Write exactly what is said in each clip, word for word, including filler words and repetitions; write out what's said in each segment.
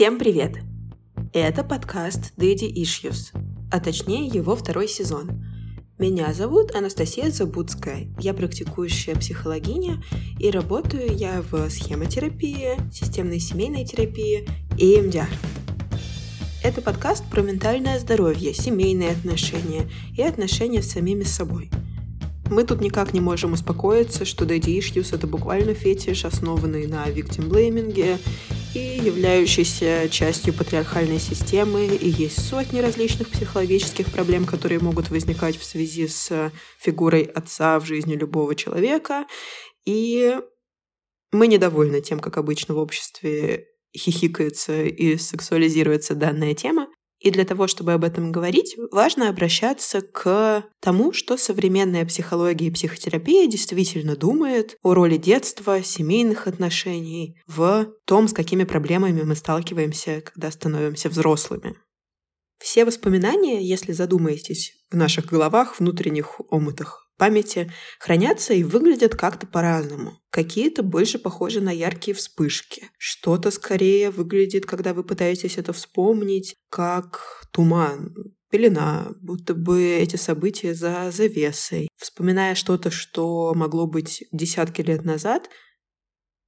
Всем привет! Это подкаст Daddy Issues, а точнее его второй сезон. Меня зовут Анастасия Забудская, я практикующая психологиня и работаю я в схемотерапии, системной семейной терапии и и эм ди ар. Это подкаст про ментальное здоровье, семейные отношения и отношения с самими собой. Мы тут никак не можем успокоиться, что Daddy Issues — это буквально фетиш, основанный на виктим-блейминге и являющийся частью патриархальной системы, и есть сотни различных психологических проблем, которые могут возникать в связи с фигурой отца в жизни любого человека. И мы недовольны тем, как обычно в обществе хихикается и сексуализируется данная тема. И для того, чтобы об этом говорить, важно обращаться к тому, что современная психология и психотерапия действительно думает о роли детства, семейных отношений, в том, с какими проблемами мы сталкиваемся, когда становимся взрослыми. Все воспоминания, если задумаетесь, в наших головах, внутренних омытых памяти, хранятся и выглядят как-то по-разному. Какие-то больше похожи на яркие вспышки. Что-то скорее выглядит, когда вы пытаетесь это вспомнить, как туман, пелена, будто бы эти события за завесой. Вспоминая что-то, что могло быть десятки лет назад,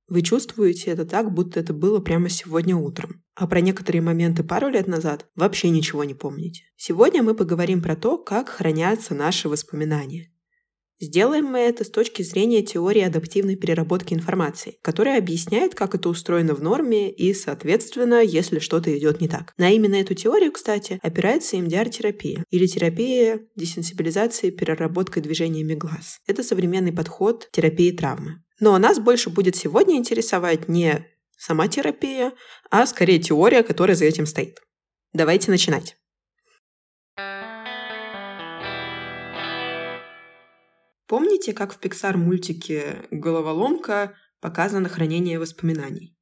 вы чувствуете это так, будто это было прямо сегодня утром. А про некоторые моменты пару лет назад вообще ничего не помните. Сегодня мы поговорим про то, как хранятся наши воспоминания. Сделаем мы это с точки зрения теории адаптивной переработки информации, которая объясняет, как это устроено в норме и, соответственно, если что-то идет не так. На именно эту теорию, кстати, опирается и эм ди ар-терапия или терапия десенсибилизации переработкой движениями глаз. Это современный подход терапии травмы. Но нас больше будет сегодня интересовать не сама терапия, а скорее теория, которая за этим стоит. Давайте начинать. Помните, как в Pixar-мультике «Головоломка» показано хранение воспоминаний?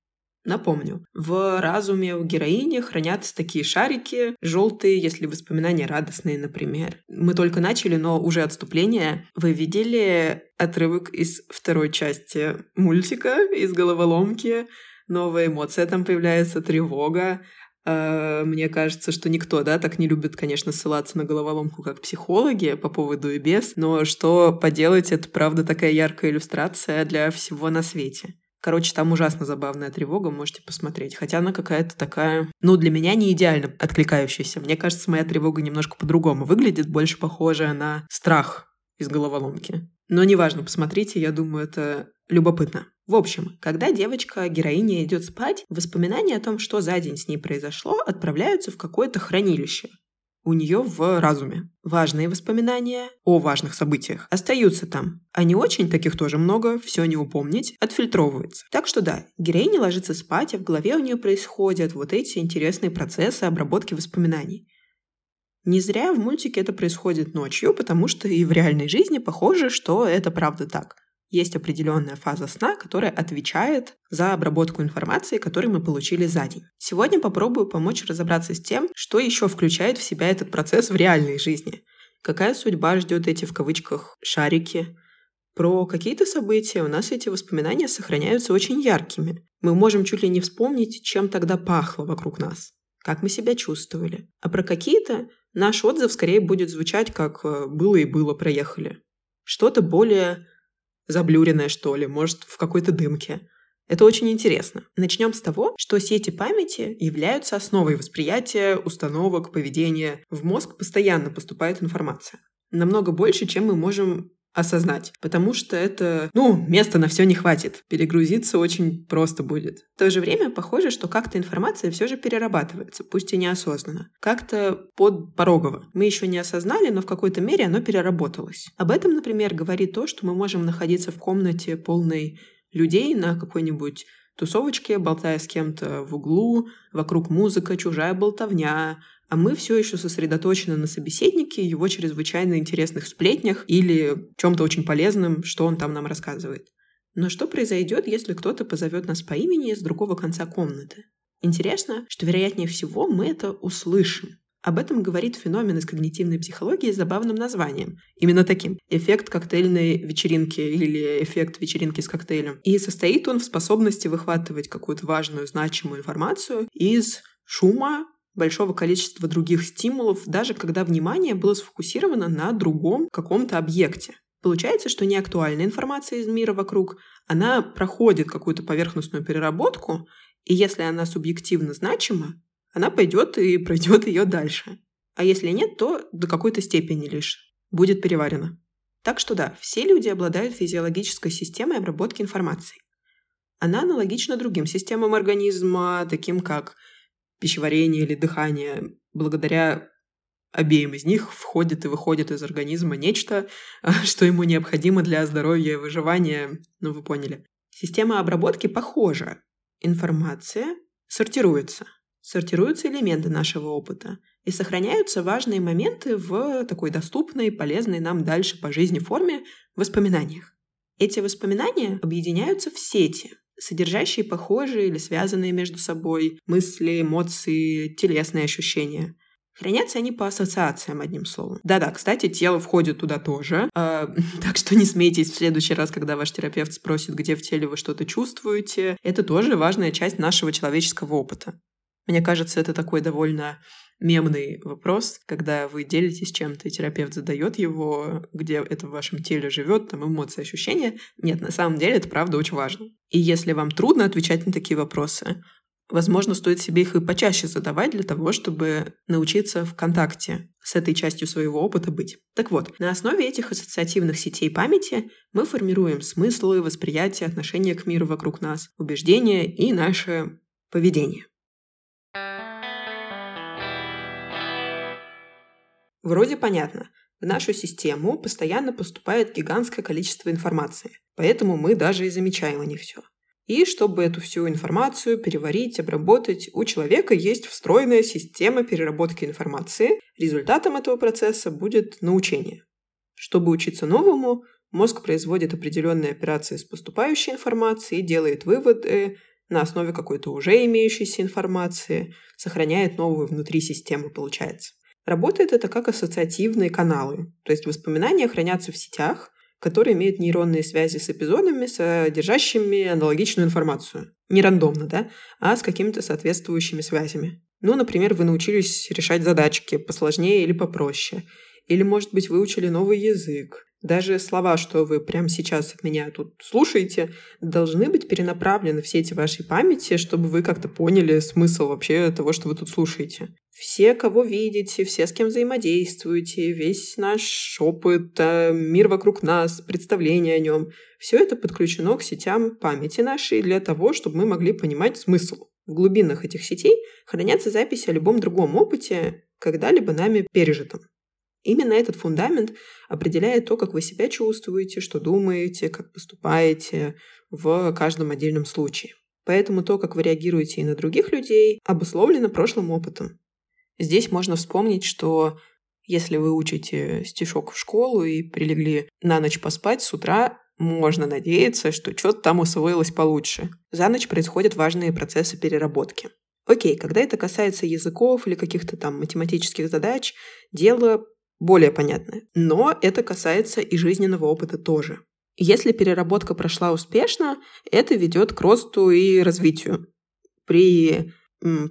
Напомню, в разуме у героини хранятся такие шарики, желтые, если воспоминания радостные, например. Мы только начали, но уже отступление. Вы видели отрывок из второй части мультика, из «Головоломки»? Новая эмоция там появляется, тревога. Мне кажется, что никто, да, так не любит, конечно, ссылаться на головоломку, как психологи, по поводу и без, но что поделать, это правда такая яркая иллюстрация для всего на свете. Короче, там ужасно забавная тревога, можете посмотреть. Хотя она какая-то такая, ну, для меня не идеально откликающаяся. Мне кажется, моя тревога немножко по-другому выглядит, больше похожая на страх из головоломки. Но неважно, посмотрите, я думаю, это любопытно. В общем, когда девочка-героиня идет спать, воспоминания о том, что за день с ней произошло, отправляются в какое-то хранилище у нее в разуме. Важные воспоминания о важных событиях остаются там, а не очень, таких тоже много, все не упомнить, отфильтровывается. Так что да, героиня ложится спать, а в голове у нее происходят вот эти интересные процессы обработки воспоминаний. Не зря в мультике это происходит ночью, потому что и в реальной жизни похоже, что это правда так. Есть определенная фаза сна, которая отвечает за обработку информации, которую мы получили за день. Сегодня попробую помочь разобраться с тем, что еще включает в себя этот процесс в реальной жизни. Какая судьба ждет эти, в кавычках, шарики? Про какие-то события у нас эти воспоминания сохраняются очень яркими. Мы можем чуть ли не вспомнить, чем тогда пахло вокруг нас, как мы себя чувствовали. А про какие-то наш отзыв скорее будет звучать как «было и было, проехали». Что-то более заблюренное, что ли, может, в какой-то дымке. Это очень интересно. Начнем с того, что сети памяти являются основой восприятия, установок, поведения. В мозг постоянно поступает информация. Намного больше, чем мы можем осознать, потому что это, ну, места на все не хватит. Перегрузиться очень просто будет. В то же время похоже, что как-то информация все же перерабатывается, пусть и неосознанно. Как-то подпорогово. Мы еще не осознали, но в какой-то мере оно переработалось. Об этом, например, говорит то, что мы можем находиться в комнате полной людей на какой-нибудь тусовочке, болтая с кем-то в углу, вокруг музыка, чужая болтовня, а мы все еще сосредоточены на собеседнике, его чрезвычайно интересных сплетнях или чем-то очень полезным, что он там нам рассказывает. Но что произойдет, если кто-то позовет нас по имени с другого конца комнаты? Интересно, что вероятнее всего мы это услышим. Об этом говорит феномен из когнитивной психологии с забавным названием. Именно таким. Эффект коктейльной вечеринки или эффект вечеринки с коктейлем. И состоит он в способности выхватывать какую-то важную, значимую информацию из шума, большого количества других стимулов, даже когда внимание было сфокусировано на другом каком-то объекте. Получается, что неактуальная информация из мира вокруг, она проходит какую-то поверхностную переработку, и если она субъективно значима, она пойдет и пройдет ее дальше. А если нет, то до какой-то степени лишь будет переварено. Так что да, все люди обладают физиологической системой обработки информации. Она аналогична другим системам организма, таким как пищеварение или дыхание. Благодаря обеим из них входит и выходит из организма нечто, что ему необходимо для здоровья и выживания. Ну, вы поняли. Система обработки похожа. Информация сортируется. Сортируются элементы нашего опыта и сохраняются важные моменты в такой доступной, полезной нам дальше по жизни форме воспоминаниях. Эти воспоминания объединяются в сети, содержащие похожие или связанные между собой мысли, эмоции, телесные ощущения. Хранятся они по ассоциациям, одним словом. Да-да, кстати, тело входит туда тоже, э, так что не смейтесь в следующий раз, когда ваш терапевт спросит, где в теле вы что-то чувствуете. Это тоже важная часть нашего человеческого опыта. Мне кажется, это такой довольно мемный вопрос, когда вы делитесь чем-то, и терапевт задает его, где это в вашем теле живет, там эмоции, ощущения. Нет, на самом деле это правда очень важно. И если вам трудно отвечать на такие вопросы, возможно, стоит себе их и почаще задавать для того, чтобы научиться в контакте с этой частью своего опыта быть. Так вот, на основе этих ассоциативных сетей памяти мы формируем смыслы, восприятие, отношение к миру вокруг нас, убеждения и наше поведение. Вроде понятно, в нашу систему постоянно поступает гигантское количество информации, поэтому мы даже и замечаем о них все. И чтобы эту всю информацию переварить, обработать, у человека есть встроенная система переработки информации. Результатом этого процесса будет научение. Чтобы учиться новому, мозг производит определенные операции с поступающей информацией, делает выводы на основе какой-то уже имеющейся информации, сохраняет новую внутри системы, получается. Работает это как ассоциативные каналы, то есть воспоминания хранятся в сетях, которые имеют нейронные связи с эпизодами, содержащими аналогичную информацию. Не рандомно, да, а с какими-то соответствующими связями. Ну, например, вы научились решать задачки посложнее или попроще. Или, может быть, выучили новый язык. Даже слова, что вы прямо сейчас от меня тут слушаете, должны быть перенаправлены в сети вашей памяти, чтобы вы как-то поняли смысл вообще того, что вы тут слушаете. Все, кого видите, все, с кем взаимодействуете, весь наш опыт, мир вокруг нас, представление о нем, все это подключено к сетям памяти нашей для того, чтобы мы могли понимать смысл. В глубинах этих сетей хранятся записи о любом другом опыте, когда-либо нами пережитом. Именно этот фундамент определяет то, как вы себя чувствуете, что думаете, как поступаете в каждом отдельном случае. Поэтому то, как вы реагируете и на других людей, обусловлено прошлым опытом. Здесь можно вспомнить, что если вы учите стишок в школу и прилегли на ночь поспать, с утра можно надеяться, что что-то там усвоилось получше. За ночь происходят важные процессы переработки. Окей, когда это касается языков или каких-то там математических задач, дело более понятное. Но это касается и жизненного опыта тоже. Если переработка прошла успешно, это ведет к росту и развитию. При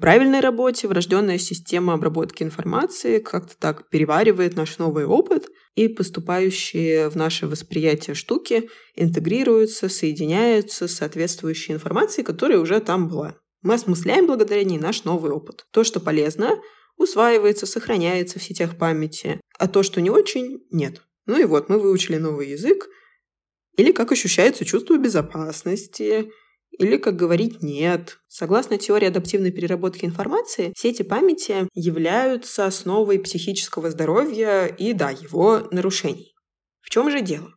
правильной работе врожденная система обработки информации как-то так переваривает наш новый опыт, и поступающие в наше восприятие штуки интегрируются, соединяются с соответствующей информацией, которая уже там была. Мы осмысляем благодаря ней наш новый опыт. То, что полезно, усваивается, сохраняется в сетях памяти, а то, что не очень, нет. Ну и вот, мы выучили новый язык, или как ощущается чувство безопасности, или как говорить «нет». Согласно теории адаптивной переработки информации, сети памяти являются основой психического здоровья и, да, его нарушений. В чем же дело?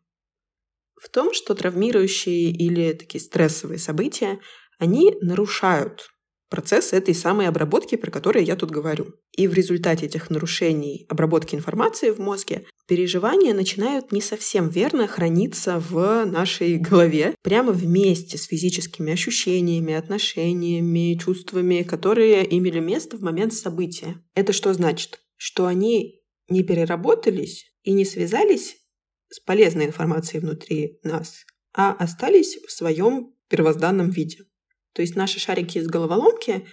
В том, что травмирующие или такие стрессовые события, они нарушают процесс этой самой обработки, про которую я тут говорю. И в результате этих нарушений обработки информации в мозге переживания начинают не совсем верно храниться в нашей голове, прямо вместе с физическими ощущениями, отношениями, чувствами, которые имели место в момент события. Это что значит? что они не переработались и не связались с полезной информацией внутри нас, а остались в своем первозданном виде. То есть наши шарики из головоломки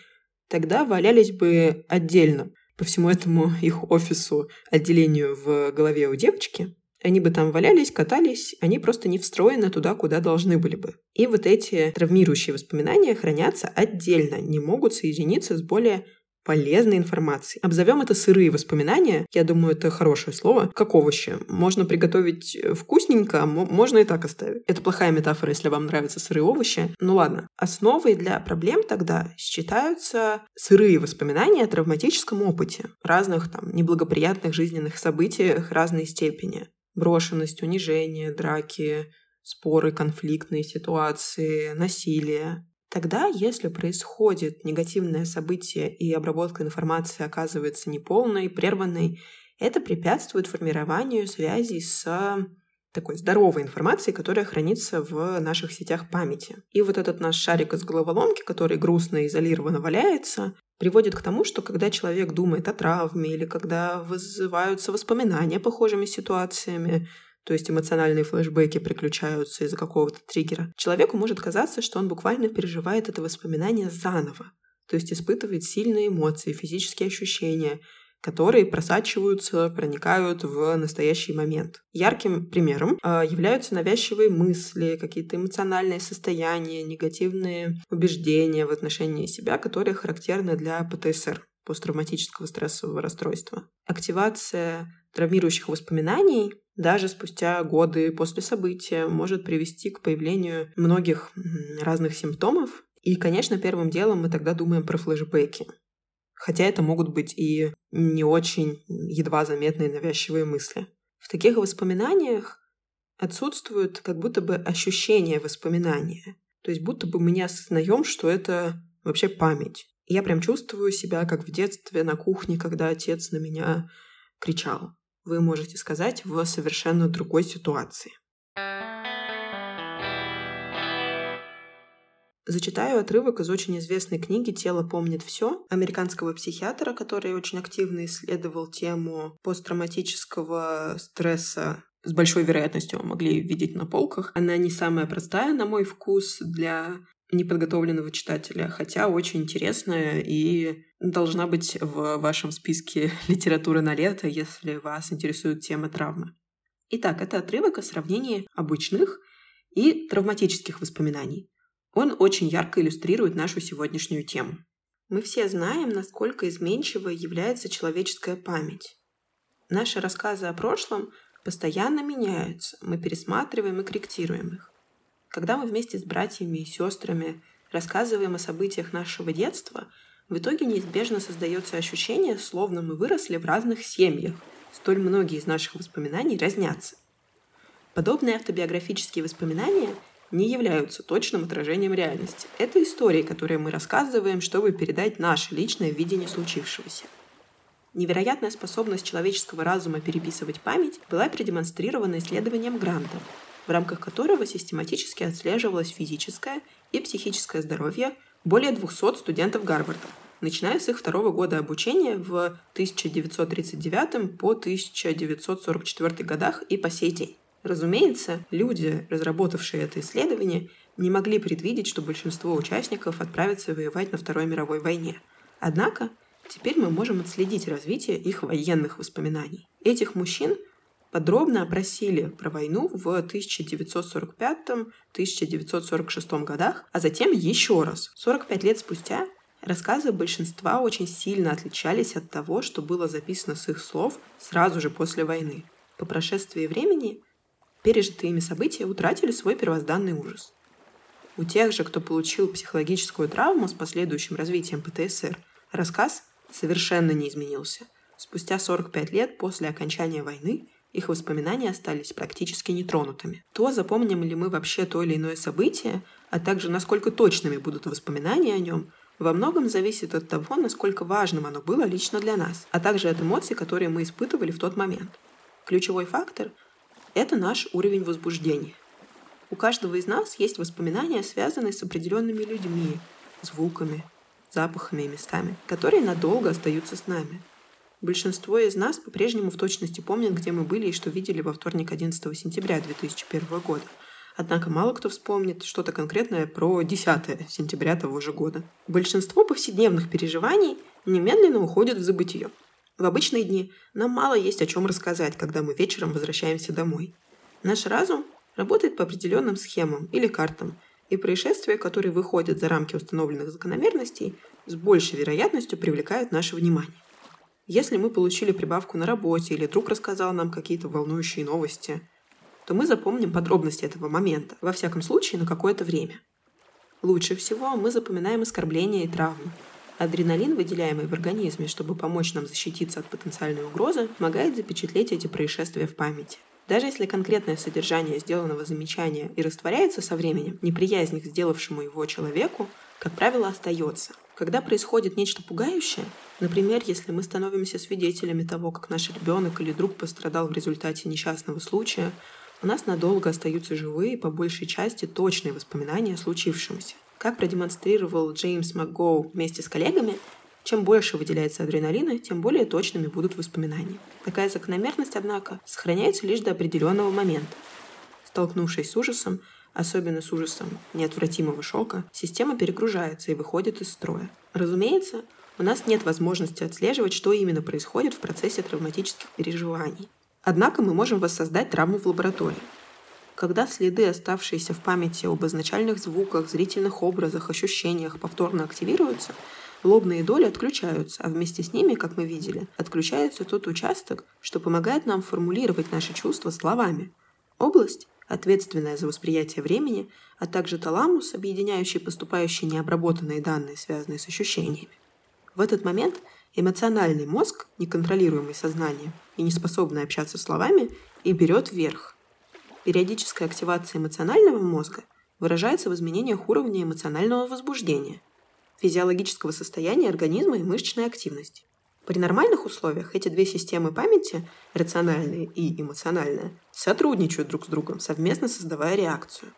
тогда валялись бы отдельно по всему этому их офису, отделению в голове у девочки. Они бы там валялись, катались, они просто не встроены туда, куда должны были бы. И вот эти травмирующие воспоминания хранятся отдельно, не могут соединиться с более полезной информацией. Обзовем это сырые воспоминания. Я думаю, это хорошее слово. Как овощи. Можно приготовить вкусненько, а м- можно и так оставить. Это плохая метафора, если вам нравятся сырые овощи. Ну ладно. Основой для проблем тогда считаются сырые воспоминания о травматическом опыте. Разных там неблагоприятных жизненных событиях разной степени. Брошенность, унижение, драки, споры, конфликтные ситуации, насилие. Тогда, если происходит негативное событие и обработка информации оказывается неполной, прерванной, это препятствует формированию связей с такой здоровой информацией, которая хранится в наших сетях памяти. И вот этот наш шарик из головоломки, который грустно и изолированно валяется, приводит к тому, что когда человек думает о травме или когда вызываются воспоминания похожими ситуациями, то есть эмоциональные флешбеки приключаются из-за какого-то триггера, человеку может казаться, что он буквально переживает это воспоминание заново, то есть испытывает сильные эмоции, физические ощущения, которые просачиваются, проникают в настоящий момент. Ярким примером являются навязчивые мысли, какие-то эмоциональные состояния, негативные убеждения в отношении себя, которые характерны для Пэ Тэ Эс Эр, посттравматического стрессового расстройства. Активация травмирующих воспоминаний даже спустя годы после события может привести к появлению многих разных симптомов. И, конечно, первым делом мы тогда думаем про флешбеки. Хотя это могут быть и не очень едва заметные навязчивые мысли. В таких воспоминаниях отсутствует как будто бы ощущение воспоминания. То есть будто бы мы не осознаем, что это вообще память. Я прям чувствую себя, как в детстве на кухне, когда отец на меня кричал. Вы можете сказать в совершенно другой ситуации. Зачитаю отрывок из очень известной книги «Тело помнит всё» американского психиатра, который очень активно исследовал тему посттравматического стресса. С большой вероятностью вы могли видеть на полках. Она не самая простая, на мой вкус, для неподготовленного читателя, хотя очень интересная и должна быть в вашем списке литературы на лето, если вас интересует тема травмы. Итак, это отрывок о сравнении обычных и травматических воспоминаний. Он очень ярко иллюстрирует нашу сегодняшнюю тему. Мы все знаем, насколько изменчивой является человеческая память. Наши рассказы о прошлом постоянно меняются, мы пересматриваем и корректируем их. Когда мы вместе с братьями и сестрами рассказываем о событиях нашего детства, в итоге неизбежно создается ощущение, словно мы выросли в разных семьях. Столь многие из наших воспоминаний разнятся. Подобные автобиографические воспоминания не являются точным отражением реальности. Это истории, которые мы рассказываем, чтобы передать наше личное видение случившегося. Невероятная способность человеческого разума переписывать память была продемонстрирована исследованием Гранта, в рамках которого систематически отслеживалось физическое и психическое здоровье более двухсот студентов Гарварда, начиная с их второго года обучения в тысяча девятьсот тридцать девятом по тысяча девятьсот сорок четвёртом годах и по сей день. Разумеется, люди, разработавшие это исследование, не могли предвидеть, что большинство участников отправятся воевать на Второй мировой войне. Однако, теперь мы можем отследить развитие их военных воспоминаний. Этих мужчин подробно опросили про войну в тысяча девятьсот сорок пятом — тысяча девятьсот сорок шестом годах, а затем еще раз. сорок пять лет спустя рассказы большинства очень сильно отличались от того, что было записано с их слов сразу же после войны. По прошествии времени пережитые ими события утратили свой первозданный ужас. У тех же, кто получил психологическую травму с последующим развитием Пэ Тэ Эс Эр, рассказ совершенно не изменился. Спустя сорок пять лет после окончания войны их воспоминания остались практически нетронутыми. То, запомним ли мы вообще то или иное событие, а также насколько точными будут воспоминания о нем, во многом зависит от того, насколько важным оно было лично для нас, а также от эмоций, которые мы испытывали в тот момент. Ключевой фактор – это наш уровень возбуждения. У каждого из нас есть воспоминания, связанные с определенными людьми, звуками, запахами и местами, которые надолго остаются с нами. Большинство из нас по-прежнему в точности помнят, где мы были и что видели во вторник одиннадцатого сентября две тысячи первого года. Однако мало кто вспомнит что-то конкретное про десятое сентября того же года. Большинство повседневных переживаний немедленно уходит в забытие. В обычные дни нам мало есть о чем рассказать, когда мы вечером возвращаемся домой. Наш разум работает по определенным схемам или картам, и происшествия, которые выходят за рамки установленных закономерностей, с большей вероятностью привлекают наше внимание. Если мы получили прибавку на работе или друг рассказал нам какие-то волнующие новости, то мы запомним подробности этого момента, во всяком случае на какое-то время. Лучше всего мы запоминаем оскорбления и травмы. Адреналин, выделяемый в организме, чтобы помочь нам защититься от потенциальной угрозы, помогает запечатлеть эти происшествия в памяти. Даже если конкретное содержание сделанного замечания и растворяется со временем, неприязнь к сделавшему его человеку, как правило, остается. Когда происходит нечто пугающее, например, если мы становимся свидетелями того, как наш ребенок или друг пострадал в результате несчастного случая, у нас надолго остаются живые, по большей части, точные воспоминания о случившемся. Как продемонстрировал Джеймс МакГоу вместе с коллегами, чем больше выделяется адреналина, тем более точными будут воспоминания. Такая закономерность, однако, сохраняется лишь до определенного момента. Столкнувшись с ужасом, особенно с ужасом неотвратимого шока, система перегружается и выходит из строя. Разумеется, у нас нет возможности отслеживать, что именно происходит в процессе травматических переживаний. Однако мы можем воссоздать травму в лаборатории. Когда следы, оставшиеся в памяти об изначальных звуках, зрительных образах, ощущениях, повторно активируются, лобные доли отключаются, а вместе с ними, как мы видели, отключается тот участок, что помогает нам формулировать наши чувства словами. Область, ответственная за восприятие времени, а также таламус, объединяющий поступающие необработанные данные, связанные с ощущениями. В этот момент эмоциональный мозг, неконтролируемый сознанием и неспособный общаться словами, и берет верх. Периодическая активация эмоционального мозга выражается в изменениях уровня эмоционального возбуждения, физиологического состояния организма и мышечной активности. При нормальных условиях эти две системы памяти, рациональная и эмоциональная, сотрудничают друг с другом, совместно создавая реакцию.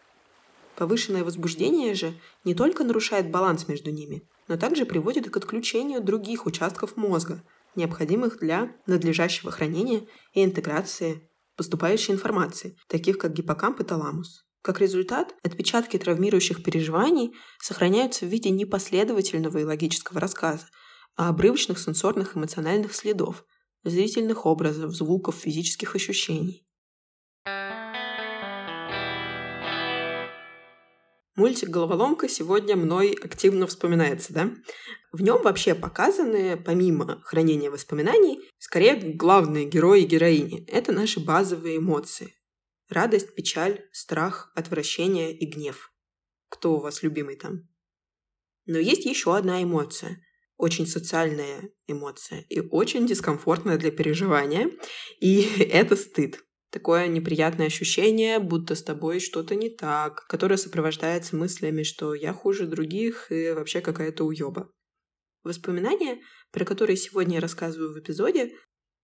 Повышенное возбуждение же не только нарушает баланс между ними, но также приводит и к отключению других участков мозга, необходимых для надлежащего хранения и интеграции поступающей информации, таких как гиппокамп и таламус. Как результат, отпечатки травмирующих переживаний сохраняются в виде непоследовательного и логического рассказа, а обрывочных сенсорных эмоциональных следов, зрительных образов, звуков, физических ощущений. Мультик «Головоломка» сегодня мной активно вспоминается, да? В нем вообще показаны, помимо хранения воспоминаний, скорее главные герои и героини. Это наши базовые эмоции. Радость, печаль, страх, отвращение и гнев. Кто у вас любимый там? Но есть еще одна эмоция. Очень социальная эмоция и очень дискомфортная для переживания. И это стыд. Такое неприятное ощущение, будто с тобой что-то не так, которое сопровождается мыслями, что я хуже других и вообще какая-то уёба. Воспоминания, про которые сегодня я рассказываю в эпизоде,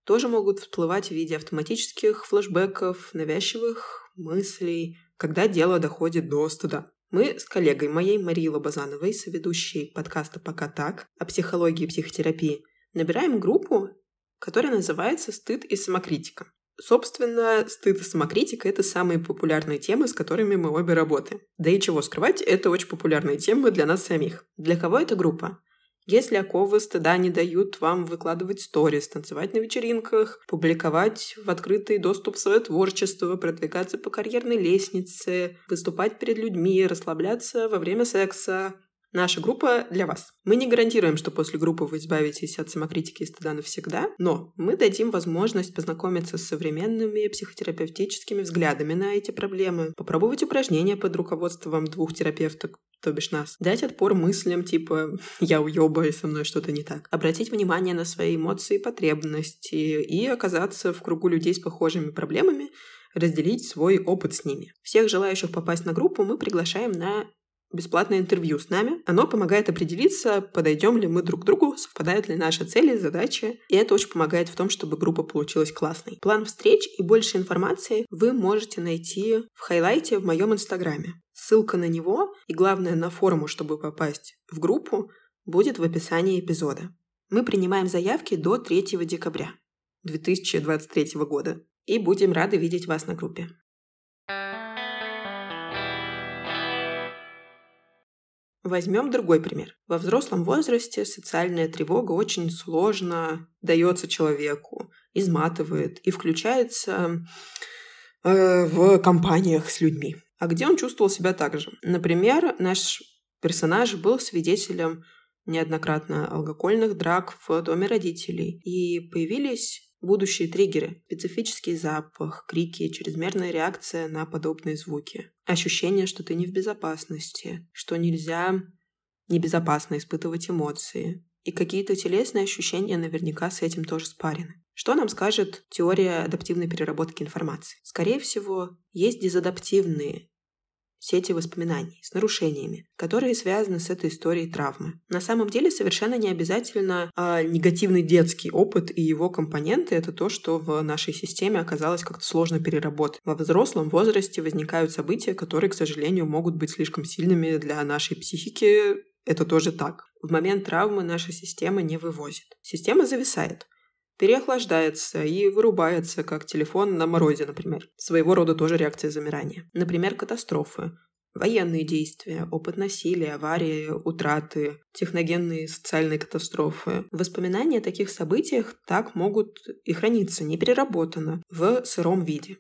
тоже могут всплывать в виде автоматических флешбеков, навязчивых мыслей, когда дело доходит до стыда. Мы с коллегой моей Марией Лобазановой, соведущей подкаста «Пока так» о психологии и психотерапии, набираем группу, которая называется «Стыд и самокритика». Собственно, стыд и самокритика — это самые популярные темы, с которыми мы обе работаем. Да и чего скрывать, это очень популярные темы для нас самих. Для кого эта группа? Если оковы стыда не дают вам выкладывать сторис, танцевать на вечеринках, публиковать в открытый доступ свое творчество, продвигаться по карьерной лестнице, выступать перед людьми, расслабляться во время секса, наша группа для вас. Мы не гарантируем, что после группы вы избавитесь от самокритики и стыда навсегда, но мы дадим возможность познакомиться с современными психотерапевтическими взглядами на эти проблемы, попробовать упражнения под руководством двух терапевток, то бишь нас, дать отпор мыслям типа «я уёба, и со мной что-то не так», обратить внимание на свои эмоции и потребности и оказаться в кругу людей с похожими проблемами, разделить свой опыт с ними. Всех желающих попасть на группу мы приглашаем на бесплатное интервью с нами. Оно помогает определиться, подойдем ли мы друг к другу, совпадают ли наши цели, задачи. И это очень помогает в том, чтобы группа получилась классной. План встреч и больше информации вы можете найти в хайлайте в моем инстаграме. Ссылка на него и, главное, на форму, чтобы попасть в группу, будет в описании эпизода. Мы принимаем заявки до третьего декабря две тысячи двадцать третьего года и будем рады видеть вас на группе. Возьмем другой пример. Во взрослом возрасте социальная тревога очень сложно дается человеку, изматывает и включается э, в компаниях с людьми. А где он чувствовал себя так же? Например, наш персонаж был свидетелем неоднократно алкогольных драк в доме родителей, и появились будущие триггеры: специфический запах, крики, чрезмерная реакция на подобные звуки, ощущение, что ты не в безопасности, что нельзя небезопасно испытывать эмоции. И какие-то телесные ощущения наверняка с этим тоже спарены. Что нам скажет теория адаптивной переработки информации? Скорее всего, есть дезадаптивные сети воспоминаний с нарушениями, которые связаны с этой историей травмы. На самом деле совершенно не обязательно э, негативный детский опыт и его компоненты — это то, что в нашей системе оказалось как-то сложно переработать. Во взрослом возрасте возникают события, которые, к сожалению, могут быть слишком сильными для нашей психики. Это тоже так. В момент травмы наша система не вывозит. Система зависает, переохлаждается и вырубается, как телефон на морозе, например. Своего рода тоже реакция замирания. Например, катастрофы, военные действия, опыт насилия, аварии, утраты, техногенные социальные катастрофы. Воспоминания о таких событиях так могут и храниться, не переработано, в сыром виде.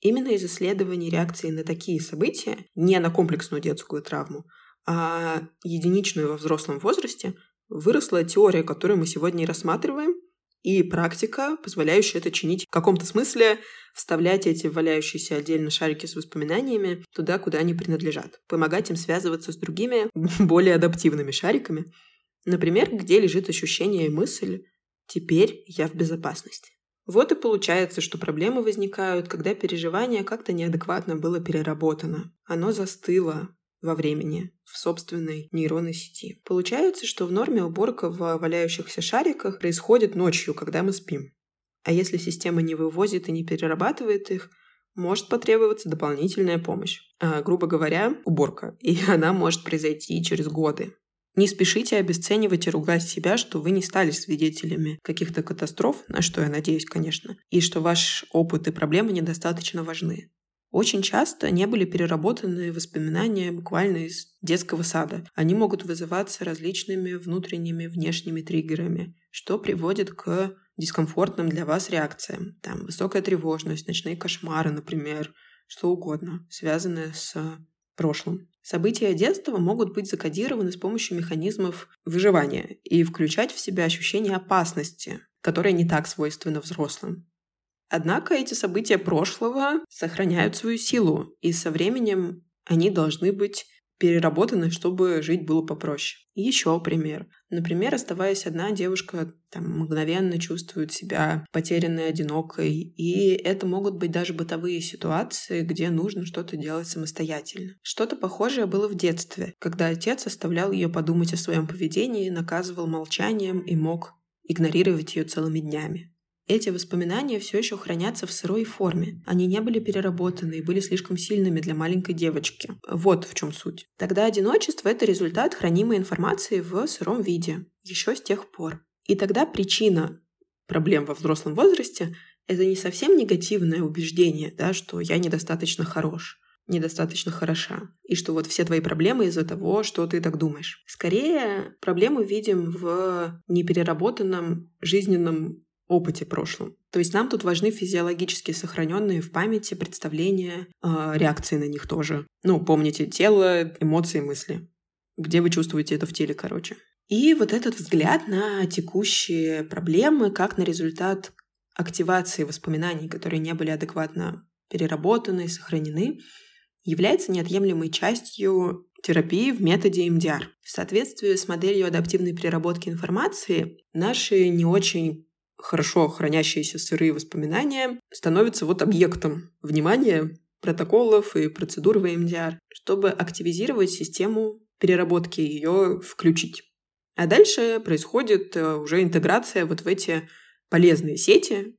Именно из исследований реакции на такие события, не на комплексную детскую травму, а единичную во взрослом возрасте, выросла теория, которую мы сегодня и рассматриваем, и практика, позволяющая это чинить. В каком-то смысле вставлять эти валяющиеся отдельно шарики с воспоминаниями туда, куда они принадлежат. Помогать им связываться с другими, более адаптивными шариками. Например, где лежит ощущение и мысль «теперь я в безопасности». Вот и получается, что проблемы возникают, когда переживание как-то неадекватно было переработано. Оно застыло во времени, в собственной нейронной сети. Получается, что в норме уборка в валяющихся шариках происходит ночью, когда мы спим. А если система не вывозит и не перерабатывает их, может потребоваться дополнительная помощь. А, грубо говоря, уборка. И она может произойти через годы. Не спешите обесценивать и ругать себя, что вы не стали свидетелями каких-то катастроф, на что я надеюсь, конечно, и что ваш опыт и проблемы недостаточно важны. Очень часто не были переработаны воспоминания буквально из детского сада. Они могут вызываться различными внутренними, внешними триггерами, что приводит к дискомфортным для вас реакциям. Там высокая тревожность, ночные кошмары, например, что угодно, связанное с прошлым. События детства могут быть закодированы с помощью механизмов выживания и включать в себя ощущение опасности, которое не так свойственно взрослым. Однако эти события прошлого сохраняют свою силу, и со временем они должны быть переработаны, чтобы жить было попроще. Еще пример. Например, оставаясь одна, девушка там, мгновенно чувствует себя потерянной, одинокой, и это могут быть даже бытовые ситуации, где нужно что-то делать самостоятельно. Что-то похожее было в детстве, когда отец оставлял ее подумать о своем поведении, наказывал молчанием и мог игнорировать ее целыми днями. Эти воспоминания все еще хранятся в сырой форме. Они не были переработаны и были слишком сильными для маленькой девочки. Вот в чем суть. Тогда одиночество — это результат хранимой информации в сыром виде. Еще с тех пор. И тогда причина проблем во взрослом возрасте — это не совсем негативное убеждение, да, что я недостаточно хорош, недостаточно хороша, и что вот все твои проблемы из-за того, что ты так думаешь. Скорее, проблемы видим в непереработанном жизненном опыте прошлом. То есть нам тут важны физиологически сохраненные в памяти представления, э, реакции на них тоже. Ну, помните тело, эмоции, мысли. Где вы чувствуете это в теле, короче. И вот этот взгляд на текущие проблемы как на результат активации воспоминаний, которые не были адекватно переработаны и сохранены, является неотъемлемой частью терапии в методе и эм ди ар. В соответствии с моделью адаптивной переработки информации, наши не очень хорошо хранящиеся сырые воспоминания становятся вот объектом внимания протоколов и процедур в и эм ди ар, чтобы активизировать систему переработки, ее включить. А дальше происходит уже интеграция вот в эти полезные сети,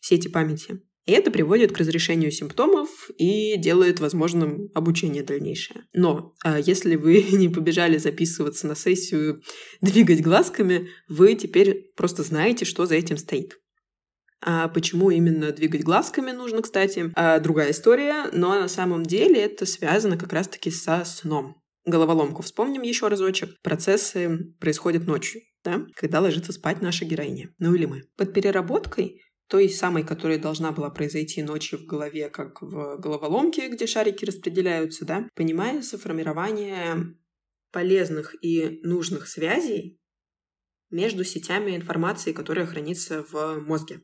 сети памяти, И это приводит к разрешению симптомов и делает возможным обучение дальнейшее. Но если вы не побежали записываться на сессию, двигать глазками, вы теперь просто знаете, что за этим стоит. А почему именно двигать глазками нужно, кстати, другая история, но на самом деле это связано как раз-таки со сном. Головоломку вспомним еще разочек. Процессы происходят ночью, да? Когда ложится спать наша героиня. Ну или мы. Под переработкой, той самой, которая должна была произойти ночью в голове, как в головоломке, где шарики распределяются, да, понимается формирование полезных и нужных связей между сетями информации, которая хранится в мозге.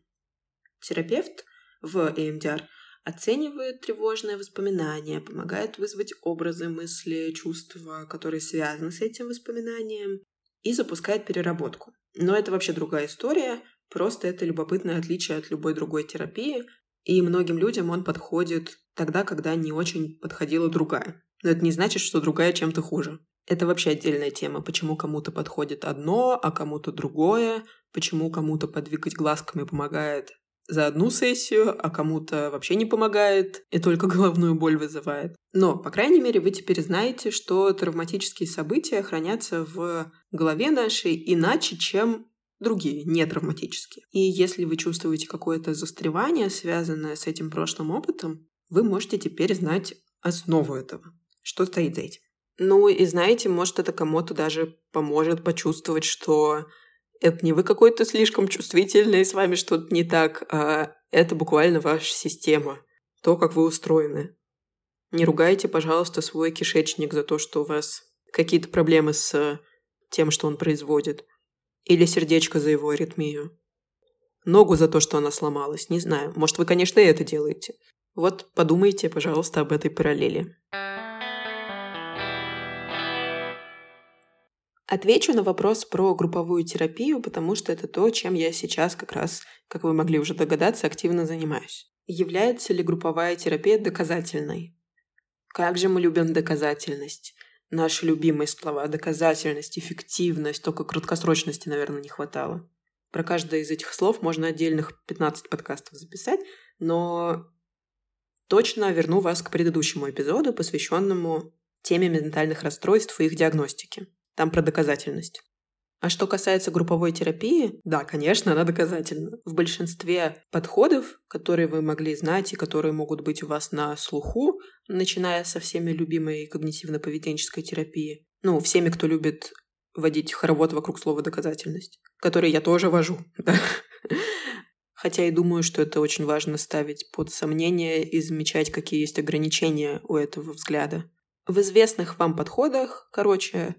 Терапевт в и эм ди ар оценивает тревожные воспоминания, помогает вызвать образы, мысли, чувства, которые связаны с этим воспоминанием, и запускает переработку. Но это вообще другая история, просто это любопытное отличие от любой другой терапии, и многим людям он подходит тогда, когда не очень подходила другая. Но это не значит, что другая чем-то хуже. Это вообще отдельная тема, почему кому-то подходит одно, а кому-то другое, почему кому-то подвигать глазками помогает за одну сессию, а кому-то вообще не помогает и только головную боль вызывает. Но, по крайней мере, вы теперь знаете, что травматические события хранятся в голове нашей иначе, чем другие, нетравматические. И если вы чувствуете какое-то застревание, связанное с этим прошлым опытом, вы можете теперь знать основу этого, что стоит за этим. Ну и знаете, может, это кому-то даже поможет почувствовать, что это не вы какой-то слишком чувствительный, с вами что-то не так, а это буквально ваша система, то, как вы устроены. Не ругайте, пожалуйста, свой кишечник за то, что у вас какие-то проблемы с тем, что он производит, или сердечко за его аритмию, ногу за то, что она сломалась, не знаю. Может, вы, конечно, и это делаете. Вот подумайте, пожалуйста, об этой параллели. Отвечу на вопрос про групповую терапию, потому что это то, чем я сейчас как раз, как вы могли уже догадаться, активно занимаюсь. Является ли групповая терапия доказательной? Как же мы любим доказательность. Наши любимые слова – доказательность, эффективность, только краткосрочности, наверное, не хватало. Про каждое из этих слов можно отдельных пятнадцать подкастов записать, но точно верну вас к предыдущему эпизоду, посвященному теме ментальных расстройств и их диагностики. Там про доказательность. А что касается групповой терапии, да, конечно, она доказательна. В большинстве подходов, которые вы могли знать и которые могут быть у вас на слуху, начиная со всеми любимой когнитивно-поведенческой терапии, ну, всеми, кто любит водить хоровод вокруг слова «доказательность», который я тоже вожу, да. Хотя и думаю, что это очень важно ставить под сомнение и замечать, какие есть ограничения у этого взгляда. В известных вам подходах, короче,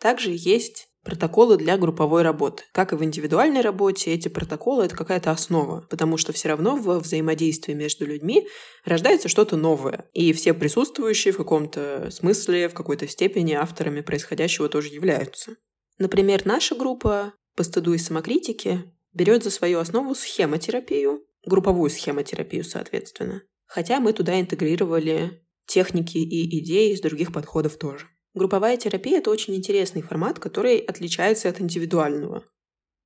также есть протоколы для групповой работы. Как и в индивидуальной работе, эти протоколы — это какая-то основа, потому что все равно во взаимодействии между людьми рождается что-то новое, и все присутствующие в каком-то смысле, в какой-то степени авторами происходящего тоже являются. Например, наша группа по стыду и самокритике берет за свою основу схемотерапию, групповую схемотерапию, соответственно, хотя мы туда интегрировали техники и идеи из других подходов тоже. Групповая терапия – это очень интересный формат, который отличается от индивидуального.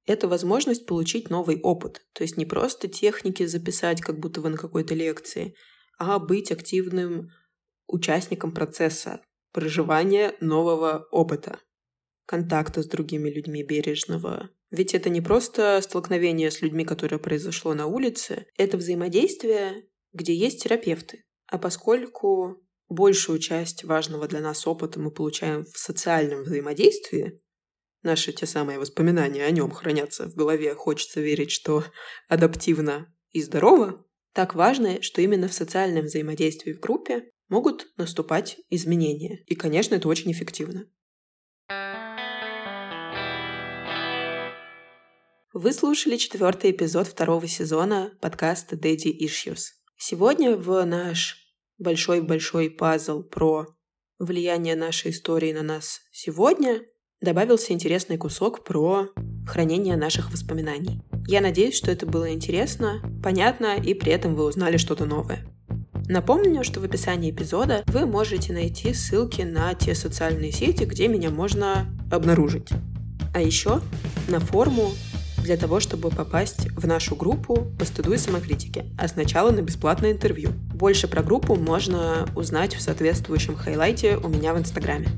Это возможность получить новый опыт, то есть не просто техники записать, как будто вы на какой-то лекции, а быть активным участником процесса проживания нового опыта, контакта с другими людьми бережного. Ведь это не просто столкновение с людьми, которое произошло на улице, это взаимодействие, где есть терапевты. А поскольку большую часть важного для нас опыта мы получаем в социальном взаимодействии. Наши те самые воспоминания о нем хранятся в голове. Хочется верить, что адаптивно и здорово. Так важно, что именно в социальном взаимодействии в группе могут наступать изменения. И, конечно, это очень эффективно. Вы слушали четвертый эпизод второго сезона подкаста Daddy Issues. Сегодня в наш большой-большой пазл про влияние нашей истории на нас сегодня добавился интересный кусок про хранение наших воспоминаний. Я надеюсь, что это было интересно, понятно, и при этом вы узнали что-то новое. Напомню, что в описании эпизода вы можете найти ссылки на те социальные сети, где меня можно обнаружить. А еще на форму для того, чтобы попасть в нашу группу «Постыду самокритики», а сначала на бесплатное интервью. Больше про группу можно узнать в соответствующем хайлайте у меня в Инстаграме.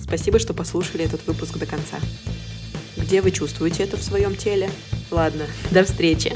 Спасибо, что послушали этот выпуск до конца. Где вы чувствуете это в своем теле? Ладно, до встречи!